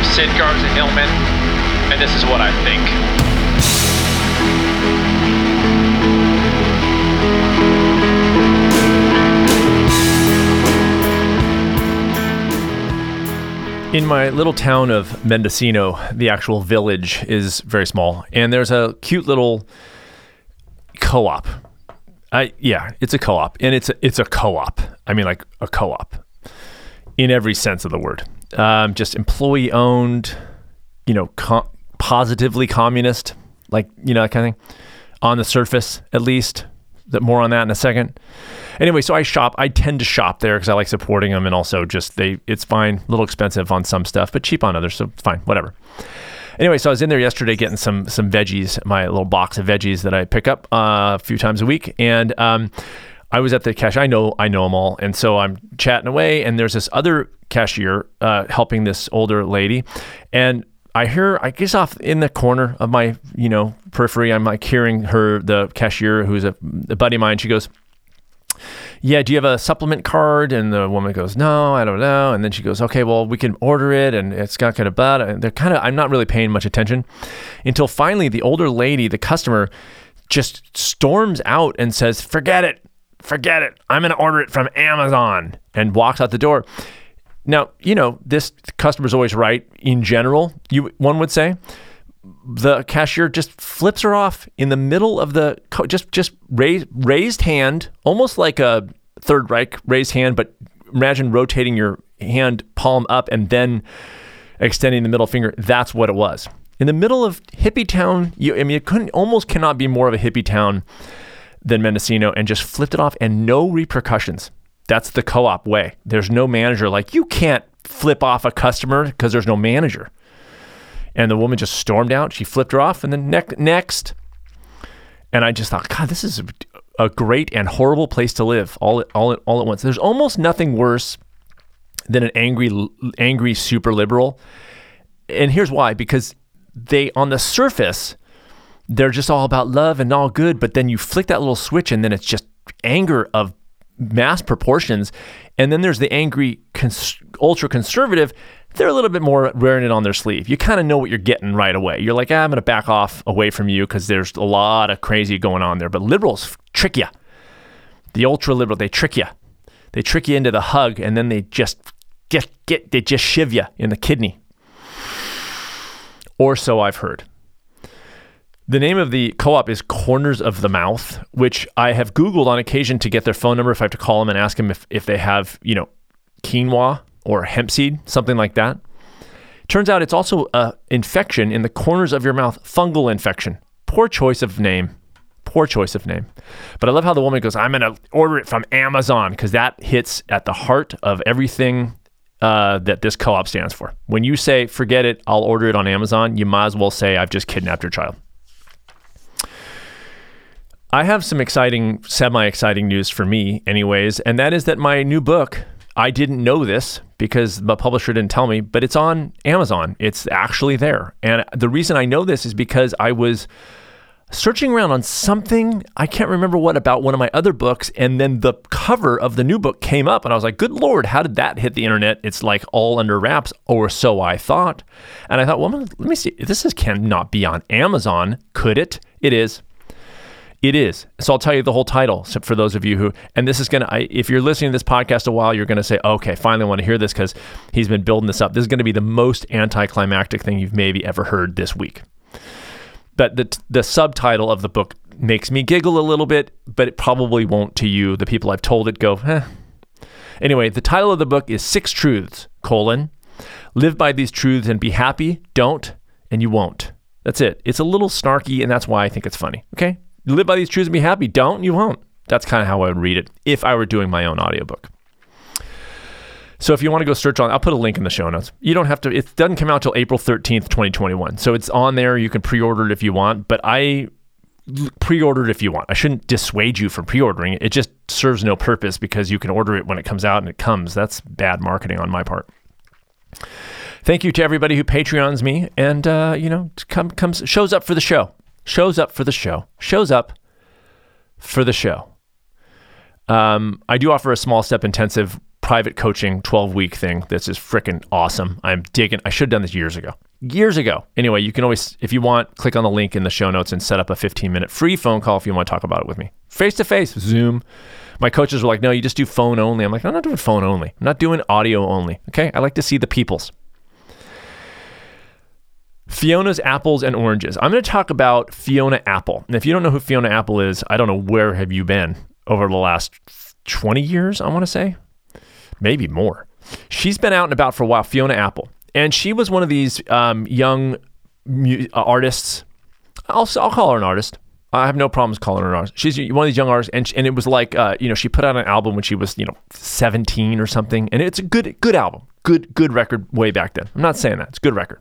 I'm Sid Garza Hillman, and this is what I think. In my little town of Mendocino, the actual village is very small, and there's a cute little co-op. It's a co-op, and it's a co-op. I mean, like a co-op in every sense of the word. Just employee-owned, positively communist, like that kind of thing. On the surface, at least. More on that in a second. Anyway, so I tend to shop there because I like supporting them, and also just it's fine, a little expensive on some stuff, but cheap on others, so fine, whatever. Anyway, so I was in there yesterday getting some veggies, my little box of veggies that I pick up a few times a week, and I was at the cashier. I know them all, and so I'm chatting away, and there's this other cashier helping this older lady, and I hear, I guess off in the corner of my, periphery, I'm like hearing her, the cashier, who's a buddy of mine, she goes, yeah, do you have a supplement card? And the woman goes, no, I don't know. And then she goes, okay, well, we can order it. And it's got kind of bad. And they're I'm not really paying much attention until finally the older lady, the customer, just storms out and says, forget it. I'm going to order it from Amazon, and walks out the door. Now, this customer's always right in general, one would say. The cashier just flips her off in the middle of the, just raised hand, almost like a Third Reich raised hand, but imagine rotating your hand palm up and then extending the middle finger. That's what it was. In the middle of hippie town, it almost cannot be more of a hippie town than Mendocino, and just flipped it off, and no repercussions. That's the co-op way. There's no manager. Like, you can't flip off a customer because there's no manager. And the woman just stormed out. She flipped her off, and then next. And I just thought, God, this is a great and horrible place to live all at once. There's almost nothing worse than an angry super liberal. And here's why. Because they, on the surface, they're just all about love and all good. But then you flick that little switch, and then it's just anger of mass proportions. And then there's the angry ultra conservative. They're a little bit more wearing it on their sleeve. You kind of know what you're getting right away. You're like, I'm going to back off away from you because there's a lot of crazy going on there. But liberals trick you. The ultra liberal, they trick you. They trick you into the hug, and then they just they just shiv you in the kidney. Or so I've heard. The name of the co-op is Corners of the Mouth, which I have Googled on occasion to get their phone number if I have to call them and ask them if they have, quinoa or hemp seed, something like that. Turns out it's also an infection in the corners of your mouth, fungal infection. Poor choice of name. But I love how the woman goes, I'm going to order it from Amazon, because that hits at the heart of everything that this co-op stands for. When you say, forget it, I'll order it on Amazon, you might as well say, I've just kidnapped your child. I have some semi-exciting news for me anyways, and that is that my new book, I didn't know this because the publisher didn't tell me, but it's on Amazon. It's actually there. And the reason I know this is because I was searching around on something, I can't remember what, about one of my other books, and then the cover of the new book came up, and I was like, good Lord, how did that hit the internet? It's like all under wraps, or so I thought. And I thought, well, let me see. This cannot be on Amazon, could it? It is. It is. So I'll tell you the whole title. So for those of you who, and this is going to, if you're listening to this podcast a while, you're going to say, okay, finally I want to hear this because he's been building this up. This is going to be the most anticlimactic thing you've maybe ever heard this week. But the subtitle of the book makes me giggle a little bit, but it probably won't to you. The people I've told it go, eh. Anyway, the title of the book is 6 Truths, Live by these truths and be happy. Don't, and you won't. That's it. It's a little snarky, and that's why I think it's funny. Okay? Live by these truths and be happy. Don't, you won't. That's kind of how I would read it if I were doing my own audiobook. So if you want to go search on, I'll put a link in the show notes. You don't have to, it doesn't come out till April 13th, 2021. So it's on there. You can pre-order it if you want, but I pre-ordered if you want. I shouldn't dissuade you from pre-ordering it. It just serves no purpose because you can order it when it comes out and it comes. That's bad marketing on my part. Thank you to everybody who Patreons me and, shows up for the show. I do offer a small step intensive private coaching 12-week thing. This is freaking awesome. I'm digging. I should have done this years ago. Anyway, you can always, if you want, click on the link in the show notes and set up a 15-minute free phone call if you want to talk about it with me. Face-to-face, Zoom. My coaches were like, no, you just do phone only. I'm like, I'm not doing phone only. I'm not doing audio only. Okay? I like to see the peoples. Fiona's apples and oranges. I'm going to talk about Fiona Apple. And if you don't know who Fiona Apple is, I don't know, where have you been over the last 20 years, I want to say? Maybe more. She's been out and about for a while, Fiona Apple. And she was one of these young artists. I'll call her an artist. I have no problems calling her an artist. She's one of these young artists. And it was like, she put out an album when she was, 17 or something. And it's a good album. Good record way back then. I'm not saying that. It's a good record.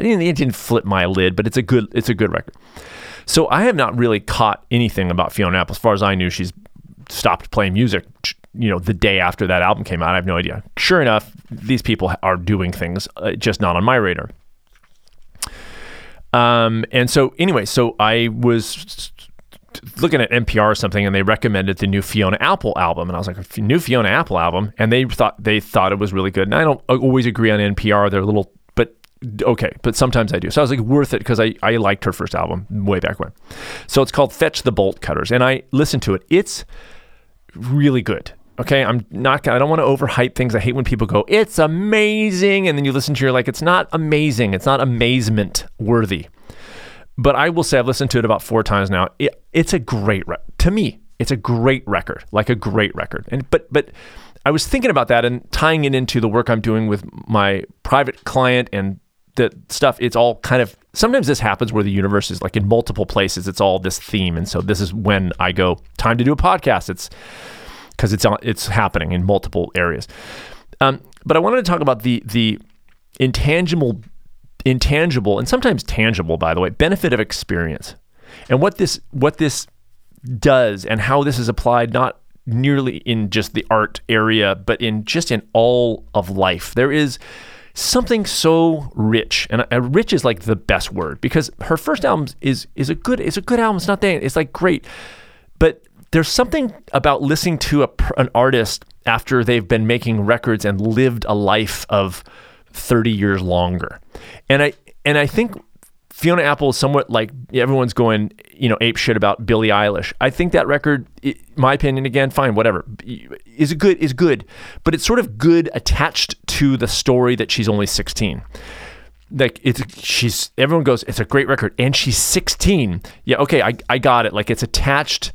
It didn't flip my lid, but it's a good record. So I have not really caught anything about Fiona Apple. As far as I knew, she's stopped playing music, the day after that album came out. I have no idea. Sure enough, these people are doing things, just not on my radar. So I was looking at NPR or something, and they recommended the new Fiona Apple album, and I was like, new Fiona Apple album? And they thought it was really good. And I don't always agree on NPR. They're a little... Okay, but sometimes I do. So I was like, worth it, because I liked her first album way back when. So it's called Fetch the Bolt Cutters, and I listened to it. It's really good. Okay, I don't want to overhype things. I hate when people go, it's amazing, and then you listen to it, you're like, it's not amazing. It's not amazement worthy. But I will say I've listened to it about 4 times now. It's a great record. To me, it's a great record, like a great record. But I was thinking about that and tying it into the work I'm doing with my private client and that stuff. It's all kind of, sometimes this happens where the universe is like in multiple places. It's all this theme. And so this is when I go, time to do a podcast. It's because it's happening in multiple areas. But I wanted to talk about the intangible and sometimes tangible, by the way, benefit of experience, and what this does and how this is applied, not nearly in just the art area, but in all of life. There is something so rich, and rich is like the best word, because her first album is a good album. It's not that, it's like great, but there's something about listening to an artist after they've been making records and lived a life of 30 years longer. And I think Fiona Apple is somewhat like, everyone's going ape shit about Billie Eilish. I think that record, my opinion again, fine, whatever, is good, but it's sort of good attached to the story that she's only 16. Like everyone goes, it's a great record, and she's 16. Yeah, okay, I got it. Like, it's attached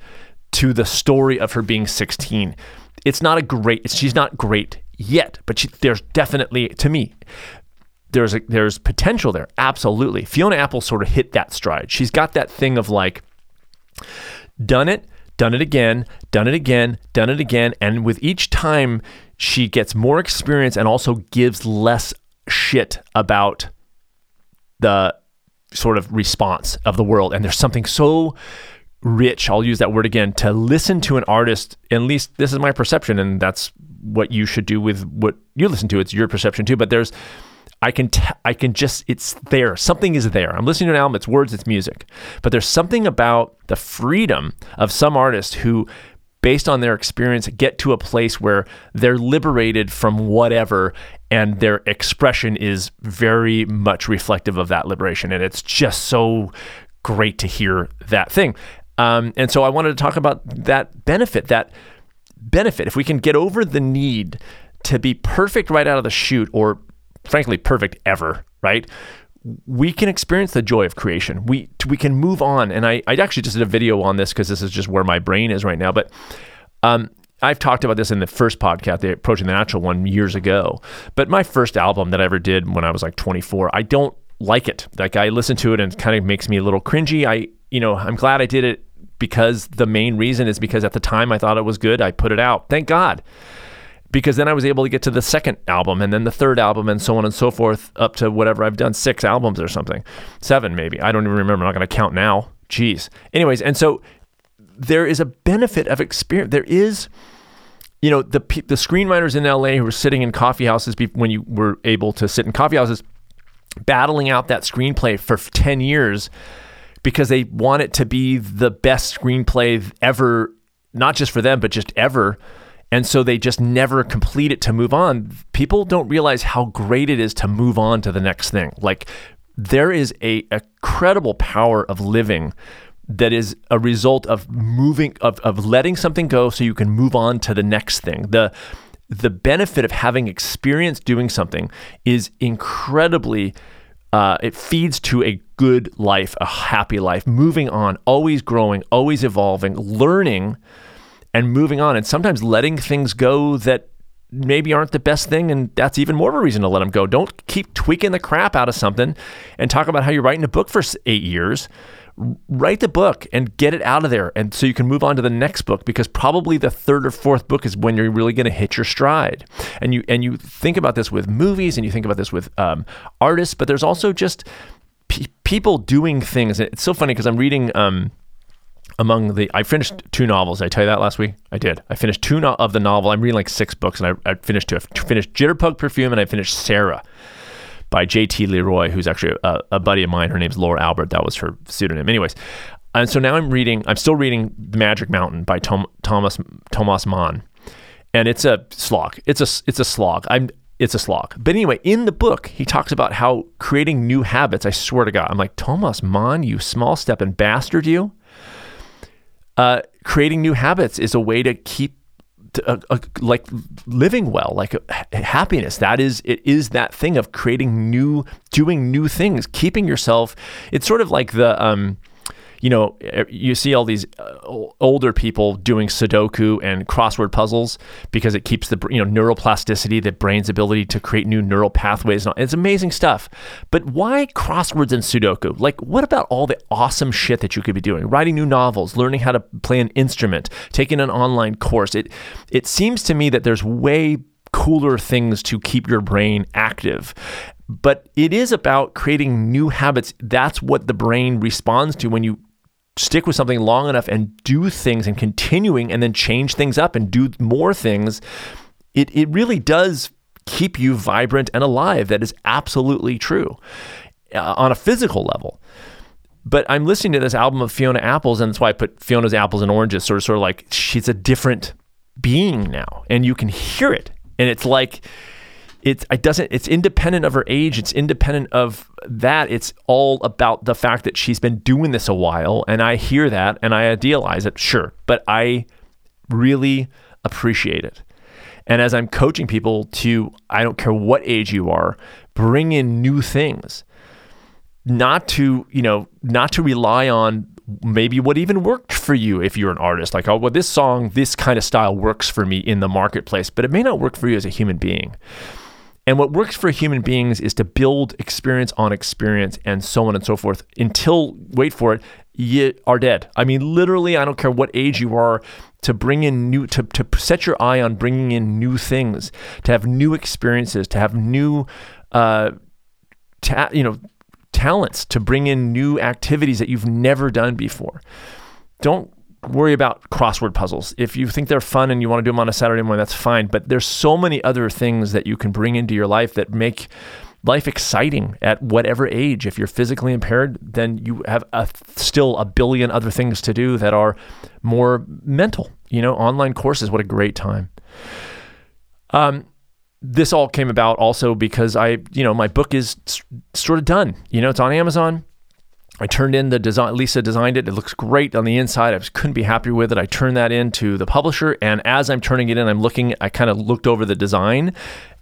to the story of her being 16. It's not she's not great yet, but there's definitely, to me, there's potential there, absolutely. Fiona Apple sort of hit that stride. She's got that thing of like, done it again, and with each time she gets more experience and also gives less shit about the sort of response of the world. And there's something so rich, I'll use that word again, to listen to an artist, at least this is my perception, and that's what you should do with what you listen to. It's your perception too, but there's... it's there. Something is there. I'm listening to an album, it's words, it's music. But there's something about the freedom of some artists who, based on their experience, get to a place where they're liberated from whatever, and their expression is very much reflective of that liberation. And it's just so great to hear that thing. And so I wanted to talk about that benefit. If we can get over the need to be perfect right out of the chute, or frankly, perfect ever, right? We can experience the joy of creation. We can move on. And I actually just did a video on this, because this is just where my brain is right now. But I've talked about this in the first podcast, the Approaching the Natural one, years ago. But my first album that I ever did when I was like 24, I don't like it. Like, I listen to it and it kind of makes me a little cringy. I'm glad I did it, because the main reason is because at the time I thought it was good. I put it out. Thank God. Because then I was able to get to the second album, and then the third album, and so on and so forth, up to whatever I've done, 6 albums or something, 7 maybe. I don't even remember. I'm not going to count now. Jeez. Anyways, and so there is a benefit of experience. There is, the screenwriters in LA who were sitting in coffee houses, when you were able to sit in coffee houses, battling out that screenplay for 10 years because they want it to be the best screenplay ever, not just for them, but just ever. And so they just never complete it to move on. People don't realize how great it is to move on to the next thing. Like, there is a incredible power of living that is a result of moving, of letting something go so you can move on to the next thing. The benefit of having experience doing something is incredibly, it feeds to a good life, a happy life, moving on, always growing, always evolving, learning and moving on. And sometimes letting things go that maybe aren't the best thing, and that's even more of a reason to let them go. Don't keep tweaking the crap out of something and talk about how you're writing a book for 8 years. Write the book and get it out of there, and so you can move on to the next book, because probably the third or fourth book is when you're really going to hit your stride. And you think about this with movies, and you think about this with artists, but there's also just people doing things. And it's so funny because I'm reading I finished 2 novels. Did I tell you that last week? I did. I finished two of the novel. I'm reading like 6 books, and I finished 2. I finished Jitterbug Perfume, and I finished Sarah by J.T. LeRoy, who's actually a buddy of mine. Her name's Laura Albert. That was her pseudonym. Anyways, and so now I'm still reading The Magic Mountain by Thomas Mann. And it's a slog. It's a slog. But anyway, in the book, he talks about how creating new habits, I swear to God, I'm like, Thomas Mann, you small stepping bastard, you. Creating new habits is a way to keep like living well, like happiness. It is that thing of creating doing new things, keeping yourself. It's sort of like the, you see all these older people doing Sudoku and crossword puzzles because it keeps the neuroplasticity, the brain's ability to create new neural pathways. And it's amazing stuff. But why crosswords and Sudoku? Like, what about all the awesome shit that you could be doing? Writing new novels, learning how to play an instrument, taking an online course. It seems to me that there's way cooler things to keep your brain active. But it is about creating new habits. That's what the brain responds to when you stick with something long enough and do things and continuing, and then change things up and do more things. It really does keep you vibrant and alive. That is absolutely true on a physical level. But I'm listening to this album of Fiona Apple's, and that's why I put Fiona's Apples and Oranges, sort of like she's a different being now, and you can hear it. And it's like, it's independent of her age. It's independent of that. It's all about the fact that she's been doing this a while, and I hear that and I idealize it, sure, but I really appreciate it. And as I'm coaching people to, I don't care what age you are, bring in new things, not to rely on maybe what even worked for you if you're an artist. Like, oh, well, this song, this kind of style works for me in the marketplace, but it may not work for you as a human being. And what works for human beings is to build experience on experience and so on and so forth until, wait for it, you are dead. I mean, literally, I don't care what age you are, to set your eye on bringing in new things, to have new experiences, to have new, talents, to bring in new activities that you've never done before. Don't worry about crossword puzzles. If you think they're fun and you want to do them on a Saturday morning, that's fine. But there's so many other things that you can bring into your life that make life exciting at whatever age. If you're physically impaired, then you have still a billion other things to do that are more mental. Online courses, what a great time. This all came about also because my book is sort of done. It's on Amazon. I turned in the design. Lisa designed it. It looks great on the inside. I just couldn't be happier with it. I turned that in to the publisher, and as I'm turning it in, I kind of looked over the design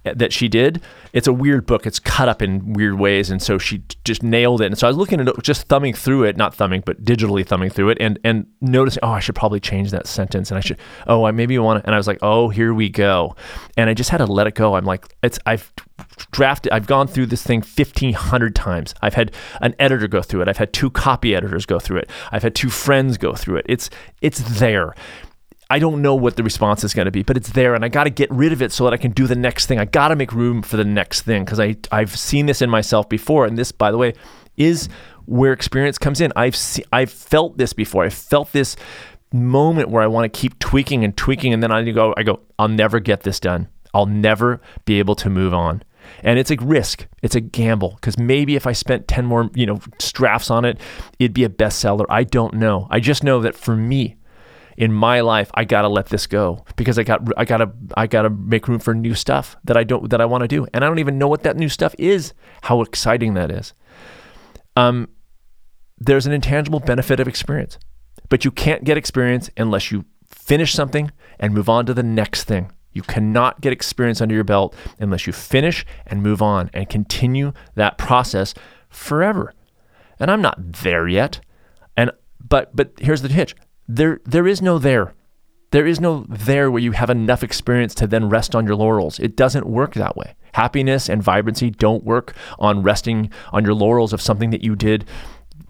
that she did. It's a weird book. It's cut up in weird ways, and so she just nailed it. And so I was looking at it, just thumbing through it, not thumbing, but digitally thumbing through it, and noticing, oh, I should probably change that sentence, and I should, oh, I maybe want to, and I was like, oh, here we go. And I just had to let it go. I'm like, I've gone through this thing 1,500 times. I've had an editor go through it. I've had 2 copy editors go through it. I've had 2 friends go through it. It's there. I don't know what the response is going to be, but it's there, and I got to get rid of it so that I can do the next thing. I got to make room for the next thing, because I've seen this in myself before. And this, by the way, is where experience comes in. I've felt this before. I felt this moment where I want to keep tweaking and tweaking, and then I go, I'll never get this done. I'll never be able to move on. And it's a risk. It's a gamble, because maybe if I spent 10 more, drafts on it, it'd be a bestseller. I don't know. I just know that for me, in my life, I gotta let this go because I gotta make room for new stuff that I want to do, and I don't even know what that new stuff is. How exciting that is! There's an intangible benefit of experience, but you can't get experience unless you finish something and move on to the next thing. You cannot get experience under your belt unless you finish and move on and continue that process forever. And I'm not there yet. And but here's the hitch. There is no there. There is no there where you have enough experience to then rest on your laurels. It doesn't work that way. Happiness and vibrancy don't work on resting on your laurels of something that you did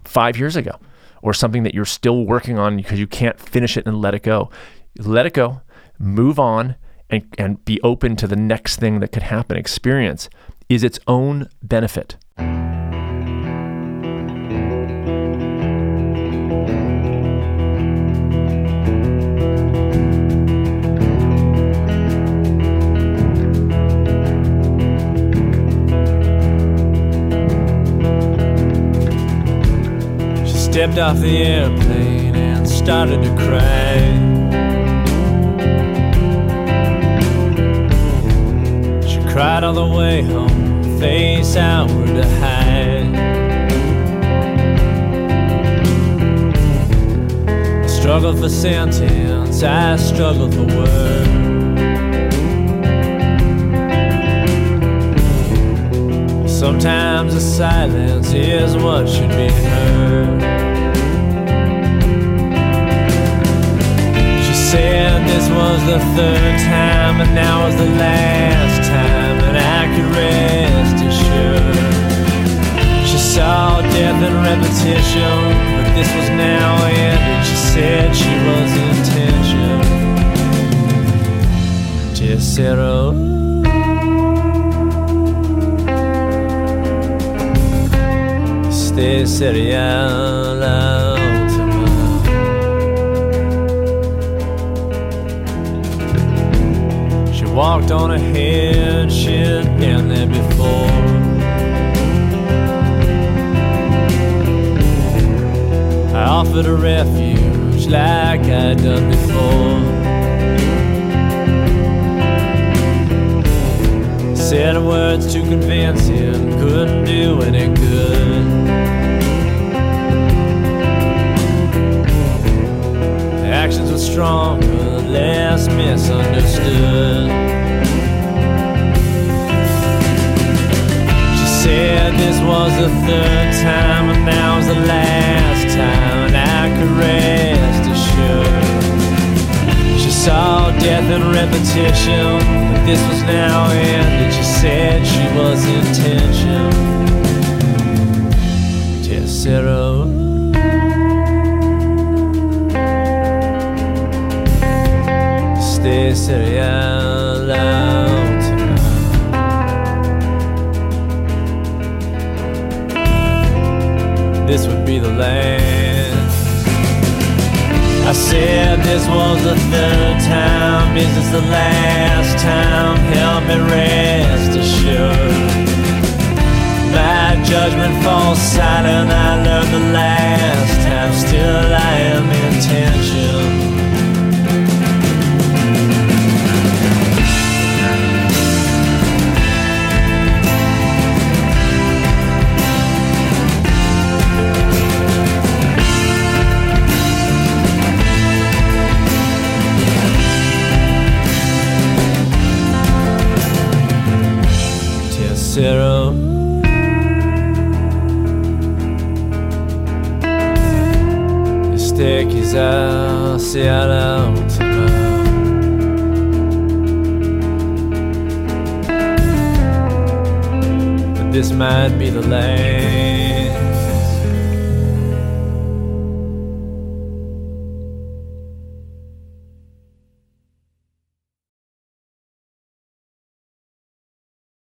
5 years ago or something that you're still working on because you can't finish it and let it go. Let it go, move on, and be open to the next thing that could happen. Experience is its own benefit. Stepped off the airplane and started to cry. She cried all the way home, face outward to hide. I struggled for sentence, I struggled for words. Sometimes the silence is what should be heard. Said this was the third time, and now is the last time, and I could rest assured. She saw death in repetition, but this was now ended. She said she was intention. Just said, oh. Stay serious. Walked on ahead, she'd been there before. I offered a refuge like I'd done before. Said words too convincing, couldn't do any good. The actions were stronger, less misunderstood. She said this was the third time, and now's the last time, and I could rest assured. She saw death in repetition, but this was now ended. She said she was intention. Just said, oh. Stay serious out tonight. This would be the last. I said this was the third time. Is this the last time? Help me rest assured. My judgment falls silent. I learned the last time. Still I am intentional. Zero. Este quizá sea la última. But this might be the last.